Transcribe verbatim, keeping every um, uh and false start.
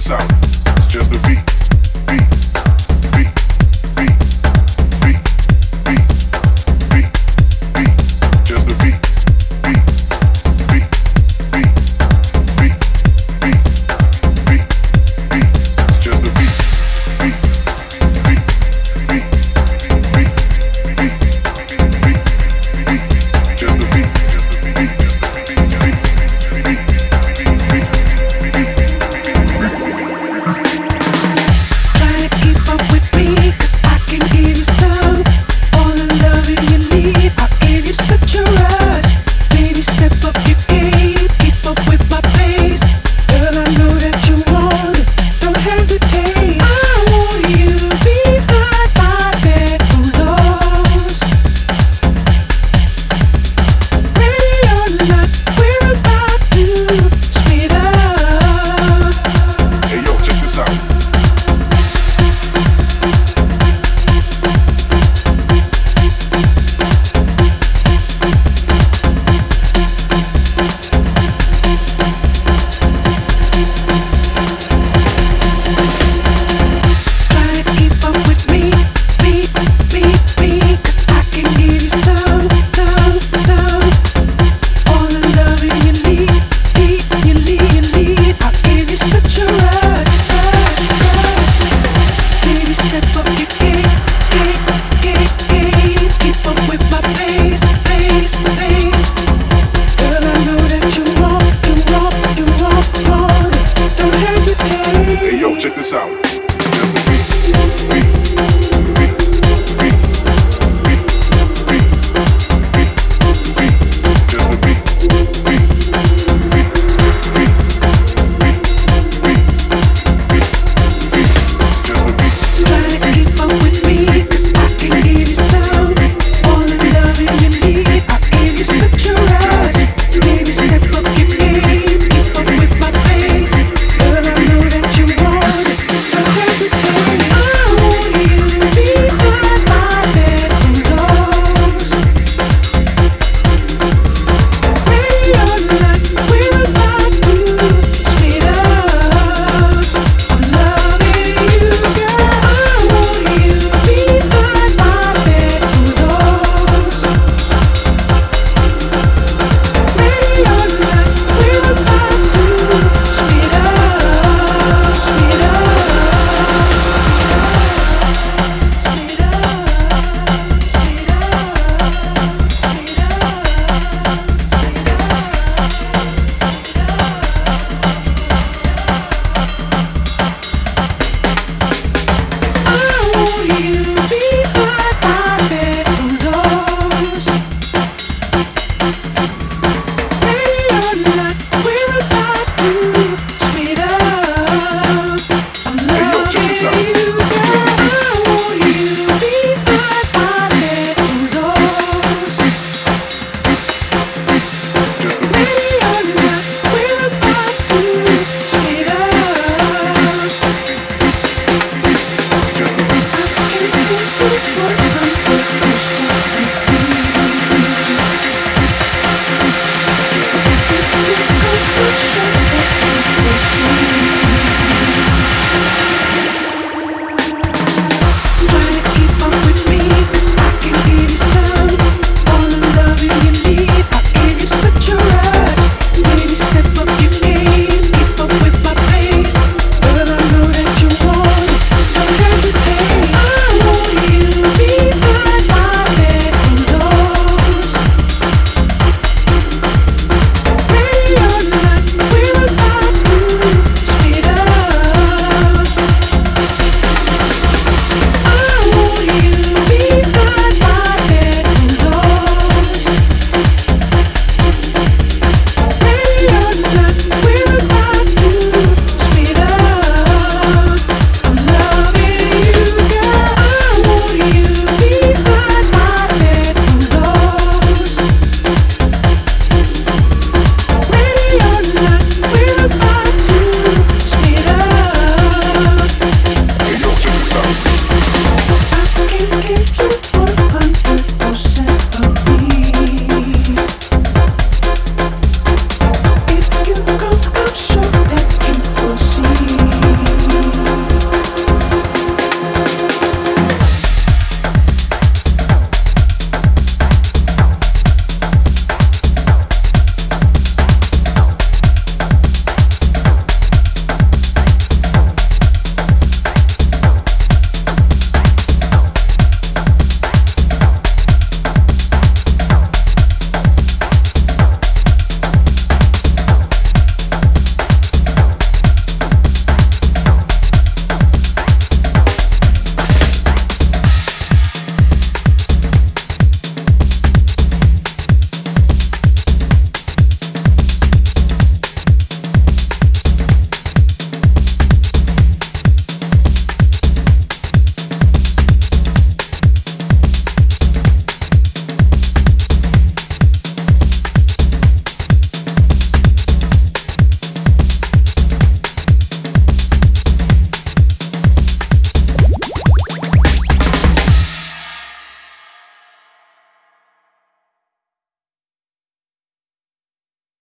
this out. It's just a beat, beat, beat, beat, beat, beat, beat, beat, just a beat, beat, beat, beat, beat, beat, beat, beat, it's just a beat, beat, beat, beat, beat, beat, beat, beat, just a beat, just a beat, beat, beat, beat. Check this out.